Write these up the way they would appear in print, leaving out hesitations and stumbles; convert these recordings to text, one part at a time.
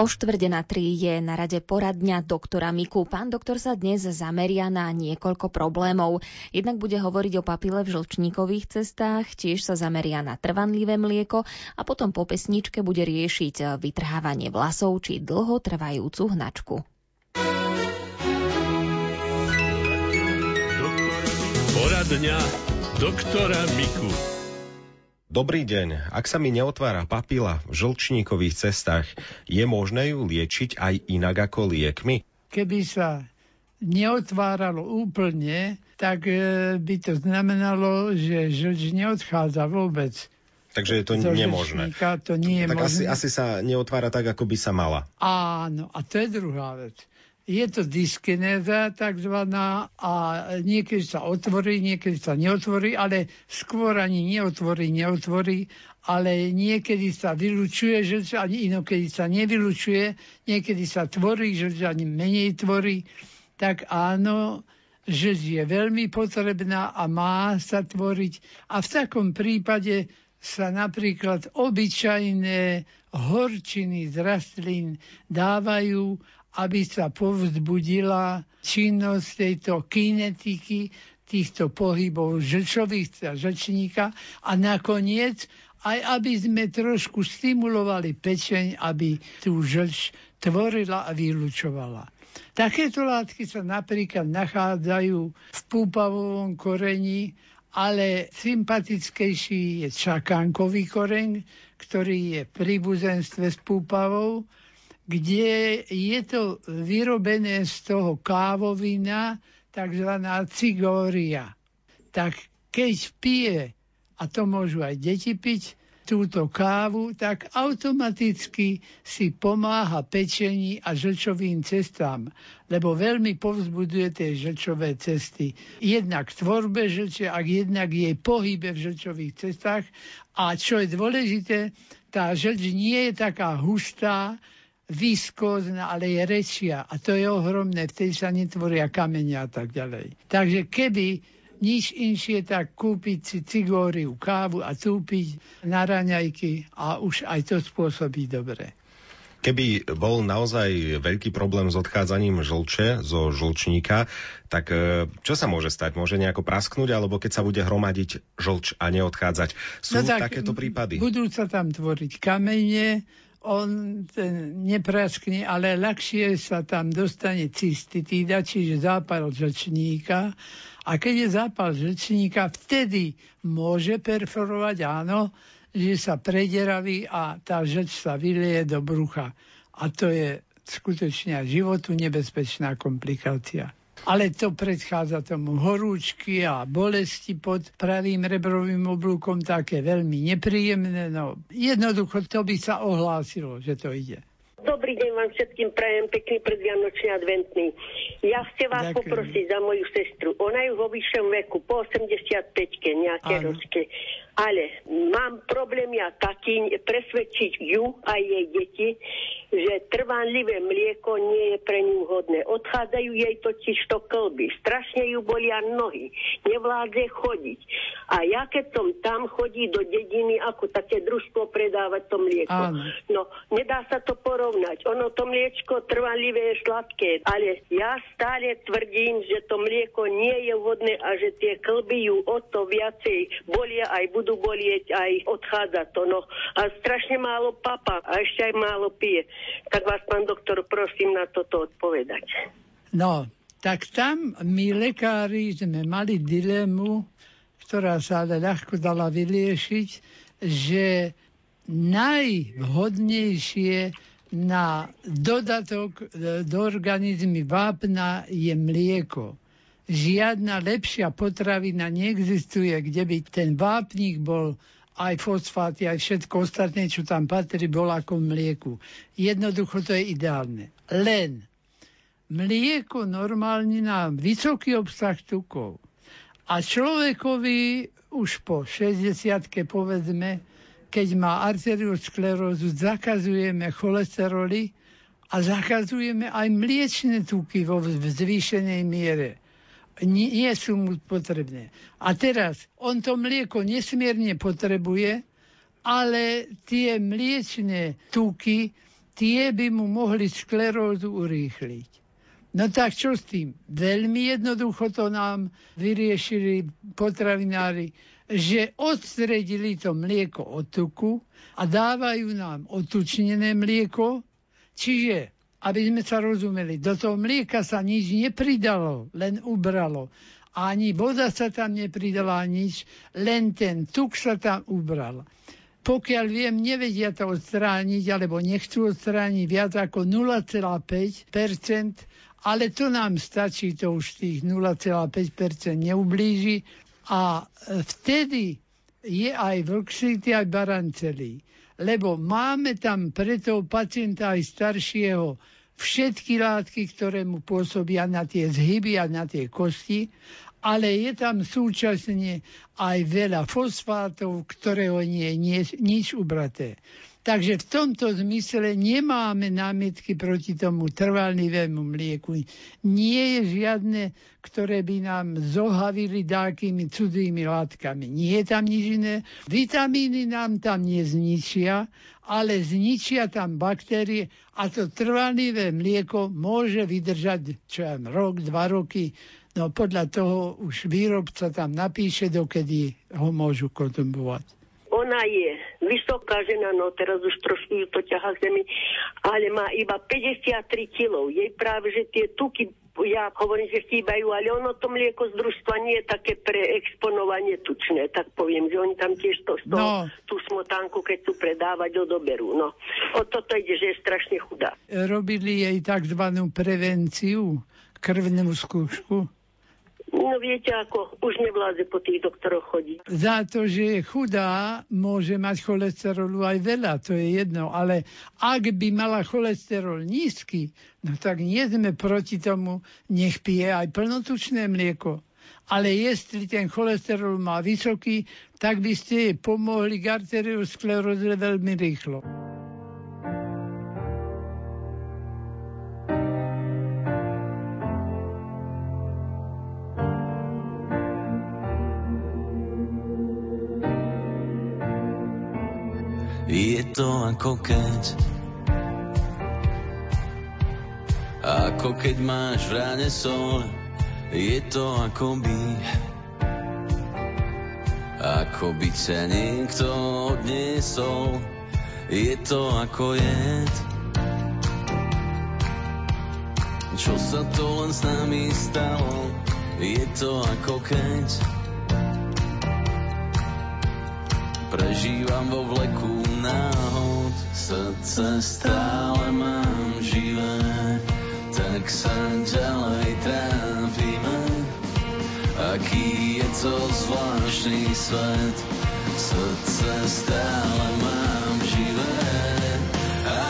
O 2:45 je na rade poradňa doktora Miku. Pán doktor sa dnes zameria na niekoľko problémov. Jednak bude hovoriť o papile v žlčníkových cestách, tiež sa zameria na trvanlivé mlieko a potom po pesničke bude riešiť vytrhávanie vlasov či dlhotrvajúcu hnačku. Poradňa doktora Miku. Dobrý deň, ak sa mi neotvára papila v žlčníkových cestách, je možné ju liečiť aj inak ako liekmi? Keby sa neotváralo úplne, tak by to znamenalo, že žlč neodchádza vôbec. Takže je to nemožné. To nie je tak možné. Asi sa neotvára tak, ako by sa mala. Áno, a to je druhá vec. Je to dyskinéza takzvaná a niekedy sa otvorí, niekedy sa neotvorí, ale skôr ani neotvorí, ale niekedy sa vylučuje žlč, ani inokedy sa nevylučuje, niekedy sa tvorí žlč, ani menej tvorí. Tak áno, žlč je veľmi potrebná a má sa tvoriť. A v takom prípade sa napríklad obyčajné horčiny z rastlín dávajú, aby sa povzbudila činnosť tejto kinetiky, týchto pohybov žlčových žlčníka a nakoniec aj aby sme trošku stimulovali pečeň, aby tú žlč tvorila a vylučovala. Takéto látky sa napríklad nachádzajú v púpavovom koreni, ale sympatickejší je čakankový koreň, ktorý je v príbuzenstve s púpavou, kde je to vyrobené z toho kávovina, takzvaná cigória. Tak keď pije, a to môžu aj deti piť, túto kávu, tak automaticky si pomáha pečení a žlčovým cestám, lebo veľmi povzbuduje tie žlčové cesty. Jednak tvorbe žlče, ak jednak jej pohybe v žlčových cestách. A čo je dôležité, tá žlč nie je taká hustá, viskózna, ale je rečia a to je ohromné, vtedy sa netvoria kamene a tak ďalej. Takže keby nič inšie, tak kúpiť si cigóriu, kávu a túpiť na raňajky a už aj to spôsobí dobre. Keby bol naozaj veľký problém s odchádzaním žlče zo žlčníka, tak čo sa môže stať? Môže nejako prasknúť, alebo keď sa bude hromadiť žlč a neodchádzať? Sú takéto prípady? Budú sa tam tvoriť kamene, on nepraskne, ale ľahšie sa tam dostane cystitída, čiže zápal žlčníka. A keď je zápal žlčníka, vtedy môže perforovať, áno, že sa prederaví a tá žlč sa vylieje do brucha. A to je skutočne životu nebezpečná komplikácia. Ale to predchádza tomu horúčky a bolesti pod pravým rebrovým oblúkom, také veľmi nepríjemné. No, jednoducho to by sa ohlásilo, že to ide. Dobrý deň vám všetkým prajem, pekný predvianočný adventný. Ja ste vás poprosiť za moju sestru. Ona je vo vyššom veku, po 85-ke, nejaké ročke. Ale mám problém ja taký presvedčiť ju a jej deti, že trvanlivé mlieko nie je pre ňu hodné. Odchádzajú jej totiž to klby. Strašne ju bolia nohy. Nevládze chodiť. A ja keď som tam chodí do dediny, ako také družstvo predávať to mlieko. No, nedá sa to porovnať. Ono to mliečko trvanlivé je sladké, ale ja stále tvrdím, že to mlieko nie je hodné a že tie klby ju o to viacej bolia aj budú bolieť, aj odchádzať to. No. A strašne málo papá a ešte aj málo pije. Tak vás, pán doktor, prosím na toto odpovedať. No, tak tam my lekári sme mali dilemu, ktorá sa ale ľahko dala vyriešiť, že najvhodnejšie na dodatok do organizmy vápna je mlieko. Žiadna lepšia potravina neexistuje, kde by ten vápnik bol, aj fosfáty, aj všetko ostatné, čo tam patrí, bol ako mlieku. Jednoducho to je ideálne. Len mlieko normálne nám vysoký obsah tukov. A človekovi už po 60-ke, povedzme, keď má arteriosklerózu, zakazujeme cholesteroly a zakazujeme aj mliečne tuky vo zvýšenej miere. Nie sú mu potrebné. A teraz, on to mlieko nesmierne potrebuje, ale tie mliečne tuky tie by mu mohli sklerózu urýchliť. No tak čo s tým? Veľmi jednoducho to nám vyriešili potravinári, že odstredili to mlieko od tuku a dávajú nám otučnené mlieko. Čiže, aby sme sa rozumeli, do toho mlieka sa nič nepridalo, len ubralo. Ani voda sa tam nepridala, nič, len ten tuk sa tam ubral. Pokiaľ viem, nevedia to odstrániť, alebo nechcú odstrániť viac ako 0,5%, ale to nám stačí, to už tých 0,5% neublíži a vtedy je aj vlhčitý, aj barancelý. Lebo máme tam pre toho pacienta aj staršieho všetky látky, ktoré mu pôsobia na tie zhyby a na tie kosti, ale je tam súčasne aj veľa fosfátov, ktorého nie je nič ubraté. Takže v tomto zmysle nemáme námietky proti tomu trvanlivému mlieku. Nie je žiadne, ktoré by nám zohavili dákými cudzými látkami. Nie je tam nič iné. Vitamíny nám tam nezničia, ale zničia tam baktérie a to trvanlivé mlieko môže vydržať rok, 2 roky. No podľa toho už výrobca tam napíše, dokedy ho môžu konzumovať. Ona je vysoká žena, no teraz už trošku ju to ťahá k zemi, ale má iba 53 kilov. Jej práve, že tie tuky, ja hovorím, že chýbajú, ale ono to mlieko z družstva nie je také preexponovanie tučné, tak poviem, že oni tam tiež tú smotánku, keď tu predávať, odoberú. No, o toto ide, že je strašne chudá. Robili jej takzvanú prevenciu, krvnú skúšku? No viete, ako už nevládze po tých doktoroch chodiť. Za to, že je chudá, môže mať cholesterolu aj veľa, to je jedno. Ale ak by mala cholesterol nízky, no tak nie sme proti tomu, nech pije aj plnotučné mlieko. Ale jestli ten cholesterol má vysoký, tak by ste jej pomohli k arterioskleróze veľmi rýchlo. Je to ako keď máš v ráne sol. Je to akoby sa niekto odniesol. Je to ako jed, čo sa to len s nami stalo. Je to ako keď prežívam vo vleku náhod, srdce stále mám živé, tak sa ďalej trápime. Aký je to zvláštny svet, srdce stále mám živé.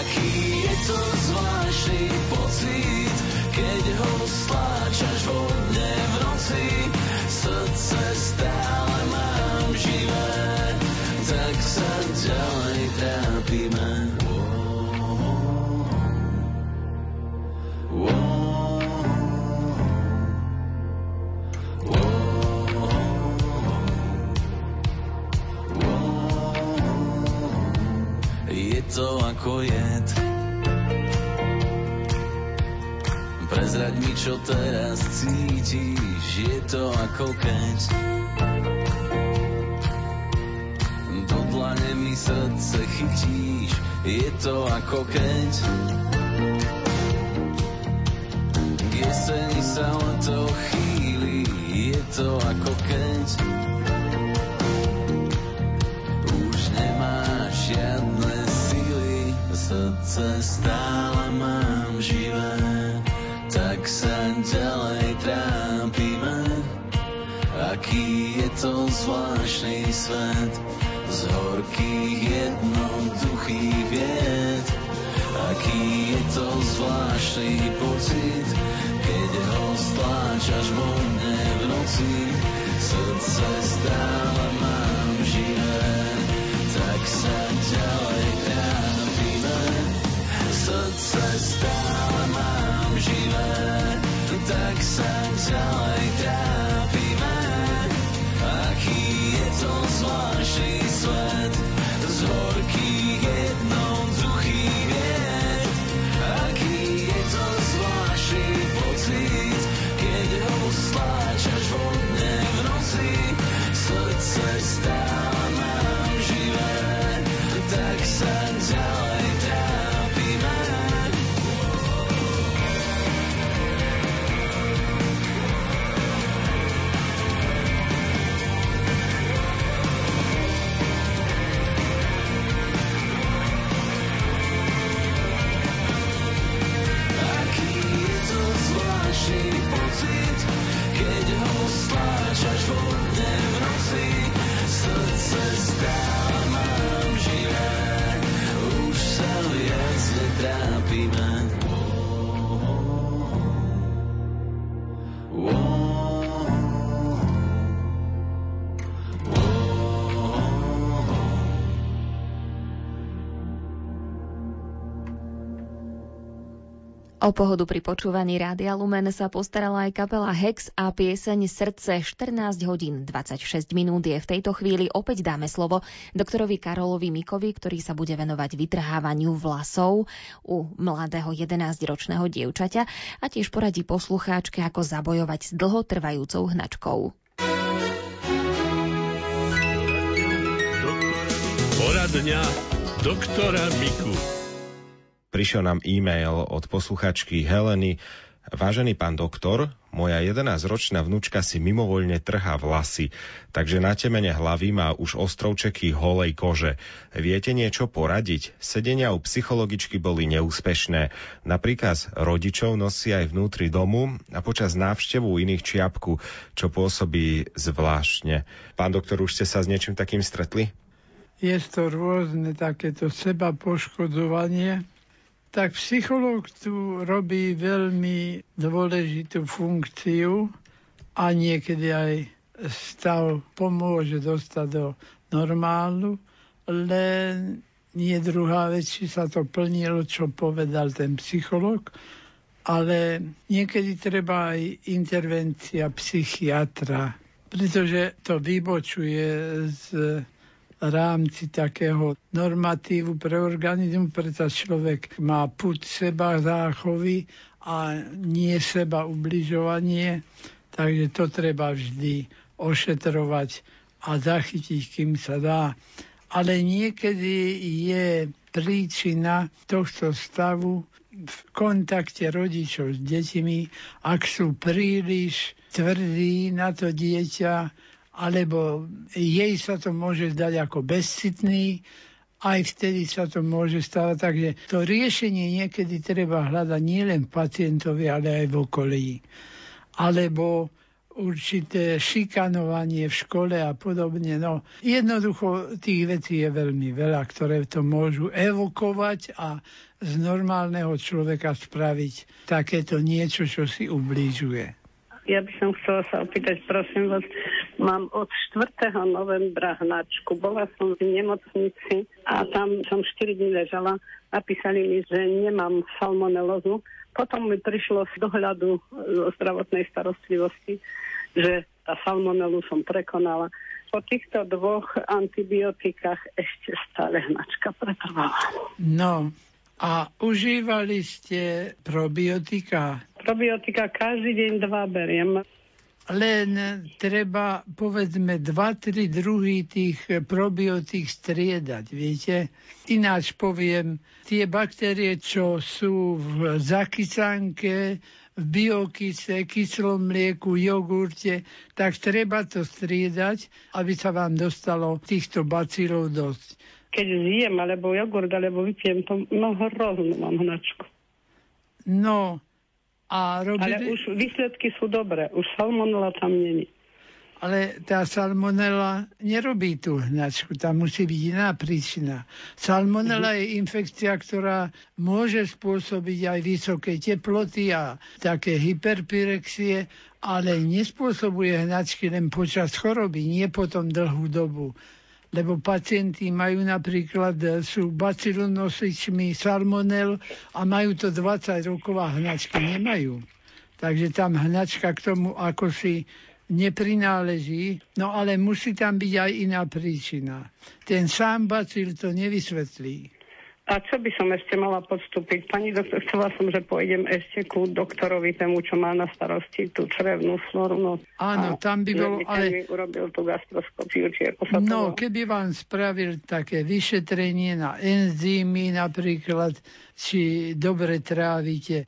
Aký je to zvláštny pocit, keď ho stláčaš vo dne v noci, srdce stále mám živé. Tak sa ďalej trápime. Je to ako jed. Prezraď mi, čo teraz cítiš. Je to ako keď dlane mi srdce chytíš, je to ako keď k jeseni sa leto chýli, je to ako keď už nemáš žiadne síly, srdce stále mám živé, tak sa ďalej trápime. Aký je to zvláštny svet, z horkých jednoduchých vied. Aký je to zvláštny pocit, keď ho stláčaš vo mne v noci. Srdce stále mám živé, tak sa ďalej trápime. Srdce stále mám živé, tak sa ďalej trápime. Aký je to zvláštny svet, z horkých jednoduchých vied. O pohodu pri počúvaní Rádia Lumen sa postarala aj kapela Hex a pieseň Srdce. 14:26 je v tejto chvíli. Opäť dáme slovo doktorovi Karolovi Mikovi, ktorý sa bude venovať vytrhávaniu vlasov u mladého 11-ročného dievčaťa a tiež poradí poslucháčke, ako zabojovať s dlhotrvajúcou hnačkou. Poradňa doktora Miku. Prišiel nám e-mail od posluchačky Heleny. Vážený pán doktor, moja 11-ročná vnúčka si mimovoľne trhá vlasy, takže na temene hlavy má už ostrovčeky holej kože. Viete niečo poradiť? Sedenia u psychologičky boli neúspešné. Na príkaz rodičov nosí aj vnútri domu a počas návštevu iných čiapku, čo pôsobí zvláštne. Pán doktor, už ste sa s niečím takým stretli? Je to rôzne takéto sebapoškodzovanie. Tak psychológ tu robí veľmi dôležitú funkciu a niekedy aj stav pomôže dostať do normálu, len nie druhá vec, či sa to plnilo, čo povedal ten psychológ, ale niekedy treba aj intervencia psychiatra, pretože to vybočuje z rámci takého normatívu pre organizmu, preto človek má pud seba záchovy a nie seba ubližovanie, takže to treba vždy ošetrovať a zachytiť, kým sa dá. Ale niekedy je príčina tohto stavu v kontakte rodičov s deťmi, ak sú príliš tvrdí na to dieťa, alebo jej sa to môže zdať ako bezcitný, aj vtedy sa to môže stávať. Takže to riešenie niekedy treba hľadať nielen pacientovi, ale aj v okolí. Alebo určité šikanovanie v škole a podobne. No, jednoducho tých vecí je veľmi veľa, ktoré to môžu evokovať a z normálneho človeka spraviť takéto niečo, čo si ublížuje. Ja by som chcela sa opýtať, prosím vás, mám od 4. novembra hnačku. Bola som v nemocnici a tam som 4 dní ležala. Napísali mi, že nemám salmonelózu. Potom mi prišlo z dohľadu o zdravotnej starostlivosti, že tá salmonelu som prekonala. Po týchto 2 antibiotikách ešte stále hnačka pretrvala. No... A užívali ste probiotika? Probiotika každý deň 2 beriem. Len treba, povedzme, 2-3 druhy tých probiotík striedať, viete? Ináč poviem, tie baktérie, čo sú v zakysánke, v biokyse, kyslom mlieku, jogurte, tak treba to striedať, aby sa vám dostalo týchto bacilov dosť. Keď zjem, alebo jogurt, alebo vypiem, to no hrozno mám hnačku. No, a robili... Ale už výsledky sú dobré, už salmonela tam není. Ale tá salmonela nerobí tú hnačku, tam musí byť iná príčina. Salmonela je infekcia, ktorá môže spôsobiť aj vysoké teploty a také hyperpyrexie, ale nespôsobuje hnačky len počas choroby, nie potom dlhú dobu. Lebo pacienti majú napríklad, sú bacilonosičmi salmonel a majú to 20 rokov a hnačky nemajú. Takže tam hnačka k tomu ako si neprináleží, no ale musí tam byť aj iná príčina. Ten sám bacil to nevysvetlí. A čo by som ešte mala podstúpiť? Pani doktor, chcela som, že pôjdem ešte ku doktorovi, tomu, čo má na starosti tú črevnú sloru. Áno, tam by bolo... Ale... urobil tú gastroskopiu, či ako sa to... No, keby vám spravil také vyšetrenie na enzymy napríklad, či dobre trávite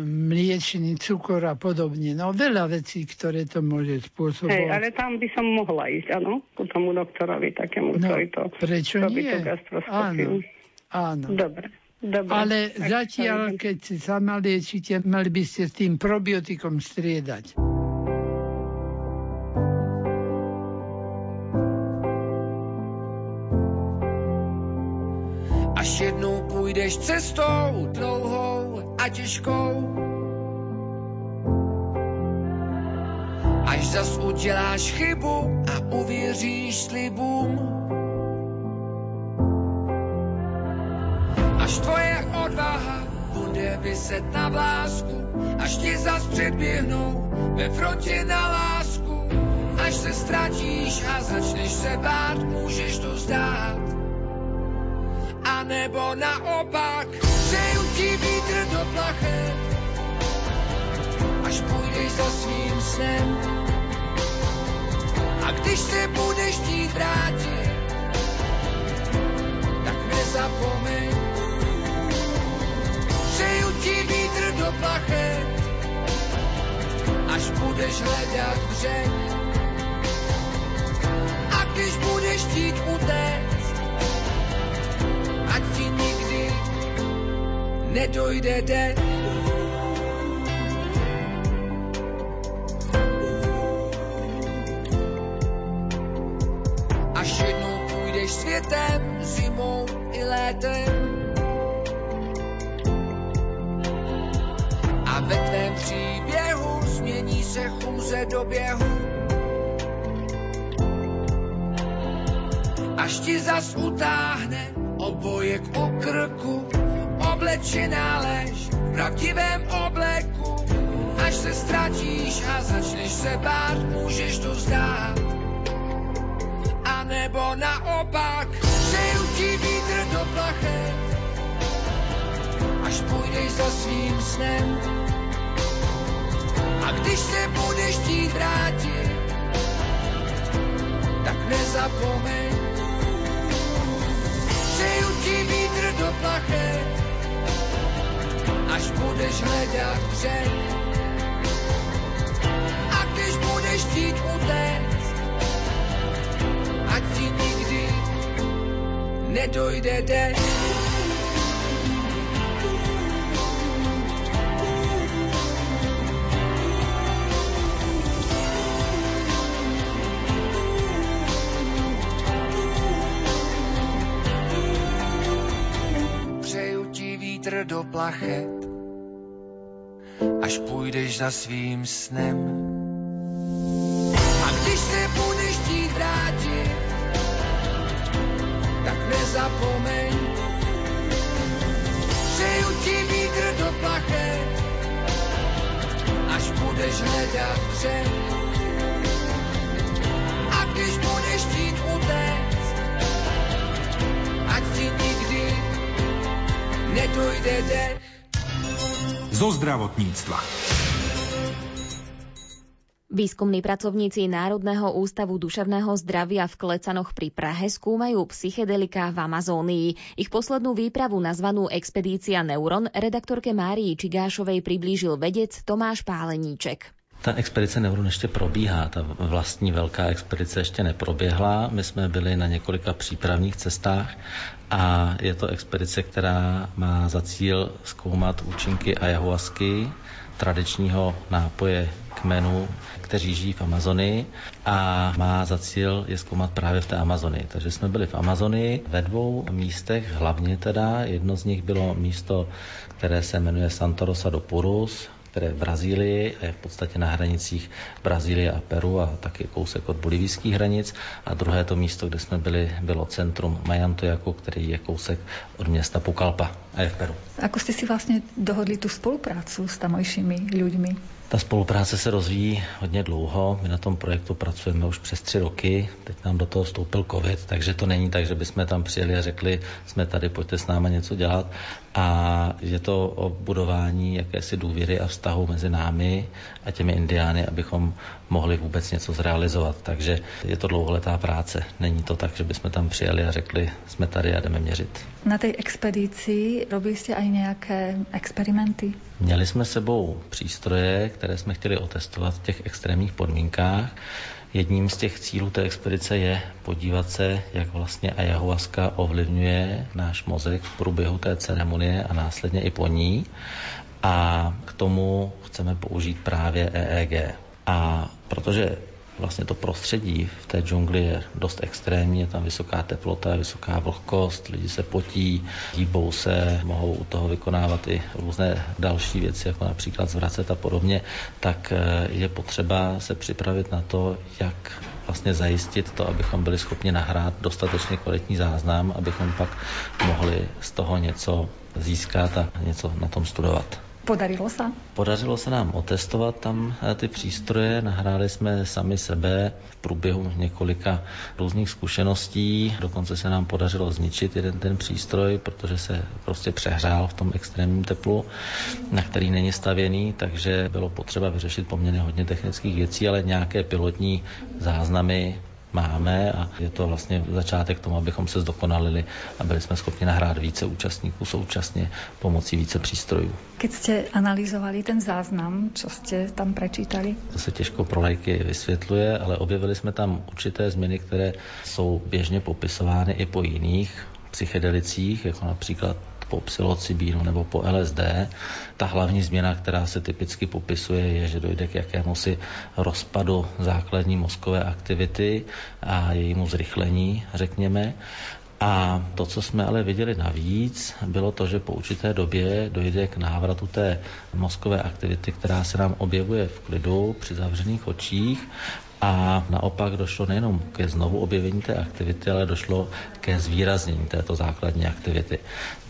mliečny cukor a podobne. No veľa vecí, ktoré to môže spôsobovať. Hej, ale tam by som mohla ísť, áno? Ku tomu doktorovi takému, ktorý to... Prečo nie? Áno. Áno. Dobre. Ale zatiaľ, keď si sama liečite, mali by ste s tým probiotikom striedať. Až jednou půjdeš cestou dlouhou a těžkou, až zas uděláš chybu a uvěříš slibům. Až tvoje odvaha bude viset na vlásku, až ti zas předběhnou ve frontě na lásku. Až se ztratíš a začneš se bát, můžeš to zdát. A nebo naopak, přeju ti vítr do plachet, až půjdeš za svým snem. A když se budeš chtít vrátit, tak nezapomeň. Přeju ti vítr do plachet, až budeš hledat břeh. A když budeš chtít utéct, ať ti nikdy nedojde den. Až jednou půjdeš světem, zimou i létem, ve tvém příběhu změní se chůze do běhu. Až ti zas utáhne obojek u krku, oblečená lež v pravdivém obleku. Až se ztratíš a začneš se bát, můžeš to zdát. A nebo naopak, přeju ti vítr do plachet, až půjdeš za svým snem. A když se budeš chtít vrátit, tak nezapomeň. Přeju ti vítr do plachet, až budeš hledat břeh. A když budeš chtít utéct, ať ti nikdy nedojde den. Do plachet, až půjdeš za svým snem. A když se budeš chtít vrátit, tak nezapomeň. Přeju ti vítr do plachet, až budeš hledat břeh. A když budeš chtít utéct, ať ti nikdy nedojde deň. Zo zdravotníctva. Výskumní pracovníci Národného ústavu duševného zdravia v Klecanoch pri Prahe skúmajú psychedeliká v Amazónii. Ich poslednú výpravu, nazvanú Expedícia Neuron, redaktorke Márii Čigášovej priblížil vedec Tomáš Páleníček. Ta expedice Neuron ještě probíhá, ta vlastní velká expedice ještě neproběhla. My jsme byli na několika přípravních cestách a je to expedice, která má za cíl zkoumat účinky ayahuasky, tradičního nápoje kmenů, kteří žijí v Amazonii, a má za cíl je zkoumat právě v té Amazonii. Takže jsme byli v Amazonii ve dvou místech, hlavně teda. Jedno z nich bylo místo, které se jmenuje Santa Rosa do Purus, které v Brazílii a je v podstatě na hranicích Brazílie a Peru a taky kousek od bolivijských hranic. A druhé to místo, kde jsme byli, bylo centrum Mayantojaku, který je kousek od města Pucalpa a je v Peru. Ako ste si vlastne dohodli tú spoluprácu s tamojšími ľuďmi? Ta spolupráce se rozvíjí hodně dlouho. My na tom projektu pracujeme už přes 3 roky. Teď nám do toho vstoupil covid, takže to není tak, že bychom tam přijeli a řekli, jsme tady, pojďte s náma něco dělat. A je to o budování jakési důvěry a vztahu mezi námi a těmi indiány, abychom mohli vůbec něco zrealizovat. Takže je to dlouholetá práce. Není to tak, že bychom tam přijeli a řekli, jsme tady a jdeme měřit. Na té expedici robili jste aj nějaké experimenty? Měli jsme s sebou přístroje, které jsme chtěli otestovat v těch extrémních podmínkách. Jedním z těch cílů té expedice je podívat se, jak vlastně ayahuaska ovlivňuje náš mozek v průběhu té ceremonie a následně i po ní. A k tomu chceme použít právě EEG. A protože vlastně to prostředí v té džungli je dost extrémní, je tam vysoká teplota, vysoká vlhkost, lidi se potí, hýbou se, mohou u toho vykonávat i různé další věci, jako například zvracet a podobně, tak je potřeba se připravit na to, jak vlastně zajistit to, abychom byli schopni nahrát dostatečně kvalitní záznam, abychom pak mohli z toho něco získat a něco na tom studovat. Podarilo sa? Podarilo sa nám otestovať tam ty přístroje. Nahráli sme sami sebe v průběhu několika různých zkušeností. Dokonce se nám podařilo zničit jeden ten přístroj, protože se prostě přehrál v tom extrémním teplu, na který není stavěný, takže bylo potřeba vyřešit poměrně hodně technických věcí, ale nějaké pilotní záznamy máme a je to vlastně začátek tomu, abychom se zdokonalili a byli jsme schopni nahrát více účastníků současně pomocí více přístrojů. Keď jste analyzovali ten záznam, co jste tam prečítali? To se těžko pro lajky vysvětluje, ale objevili jsme tam určité změny, které jsou běžně popisovány i po jiných psychedelicích, jako například po psilocybínu nebo po LSD. Ta hlavní změna, která se typicky popisuje, je, že dojde k jakémusi rozpadu základní mozkové aktivity a jejímu zrychlení, řekněme. A to, co jsme ale viděli navíc, bylo to, že po určité době dojde k návratu té mozkové aktivity, která se nám objevuje v klidu, při zavřených očích. A naopak došlo nejenom ke znovu objevení té aktivity, ale došlo ke zvýraznění této základní aktivity.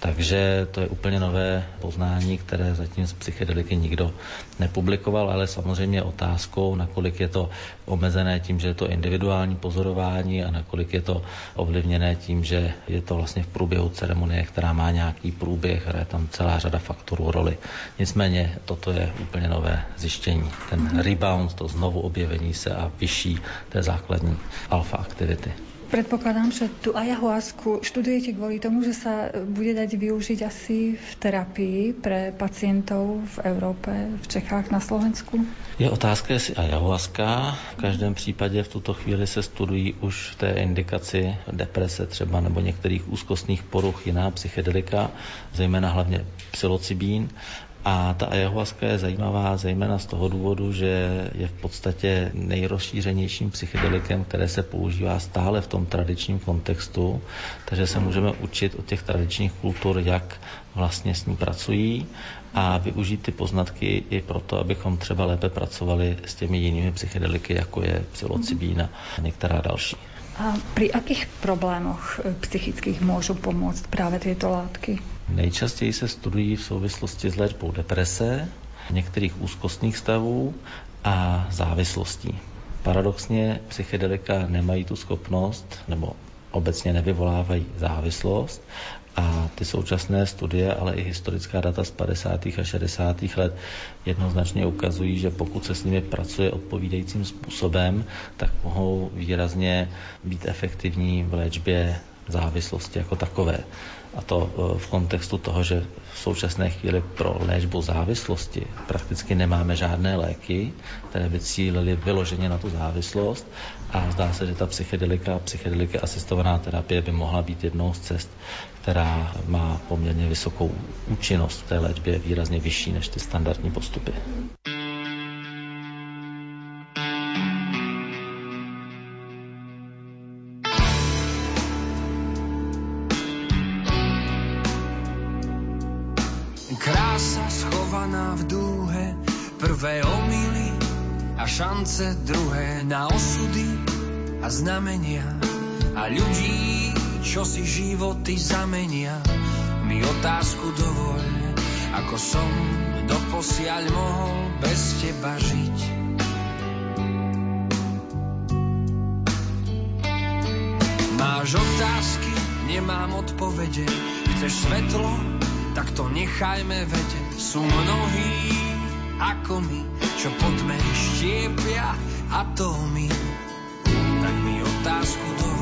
Takže to je úplně nové poznání, které zatím z psychedeliky nikdo nepublikoval, ale samozřejmě otázkou, nakolik je to omezené tím, že je to individuální pozorování a nakolik je to ovlivněné tím, že je to vlastně v průběhu ceremonie, která má nějaký průběh, hraje tam celá řada faktorů roli. Nicméně toto je úplně nové zjištění. Ten rebound, to znovu objevení se a vyšší té základní alfa aktivity. Predpokladám, že tu ayahuasku študujete kvôli tomu, že sa bude dať využiť asi v terapii pre pacientov v Európe, v Čechách, na Slovensku? Je otázka, jestli ayahuaska. V každém případě v tuto chvíli se studují už v té indikaci deprese třeba nebo některých úzkostných poruch jiná psychedelika, zejména hlavně psilocybín. A ta ayahuaska je zajímavá zejména z toho důvodu, že je v podstatě nejrozšířenějším psychedelikem, které se používá stále v tom tradičním kontextu, takže se můžeme učit od těch tradičních kultur, jak vlastně s ní pracují a využít ty poznatky i proto, abychom třeba lépe pracovali s těmi jinými psychedeliky, jako je psilocybín a některá další. A pri akých problémoch psychických môžu pomôcť práve tieto látky? Nejčastěji se studují v souvislosti s léčbou deprese, některých úzkostných stavů a závislostí. Paradoxně psychedelika nemají tu schopnost, nebo obecně nevyvolávají závislost, a ty současné studie, ale i historická data z 50. a 60. let jednoznačně ukazují, že pokud se s nimi pracuje odpovídajícím způsobem, tak mohou výrazně být efektivní v léčbě závislosti jako takové. A to v kontextu toho, že v současné chvíli pro léčbu závislosti prakticky nemáme žádné léky, které by cílily vyloženě na tu závislost, a zdá se, že ta psychedelika asistovaná terapie by mohla být jednou z cest, která má poměrně vysokou účinnost v té léčbě, výrazně vyšší než ty standardní postupy. Šance druhé na osudy a znamenia a ľudí, čo si životy zamenia. Mi otázku dovoľ a Ako som doposiaľ mohol bez teba žiť. Máš otázky, nemám odpovede. Chceš svetlo, tak to nechajme vedieť. Sú mnohí ako my, čo pod meni štiepia atómy. Tak mi otázku do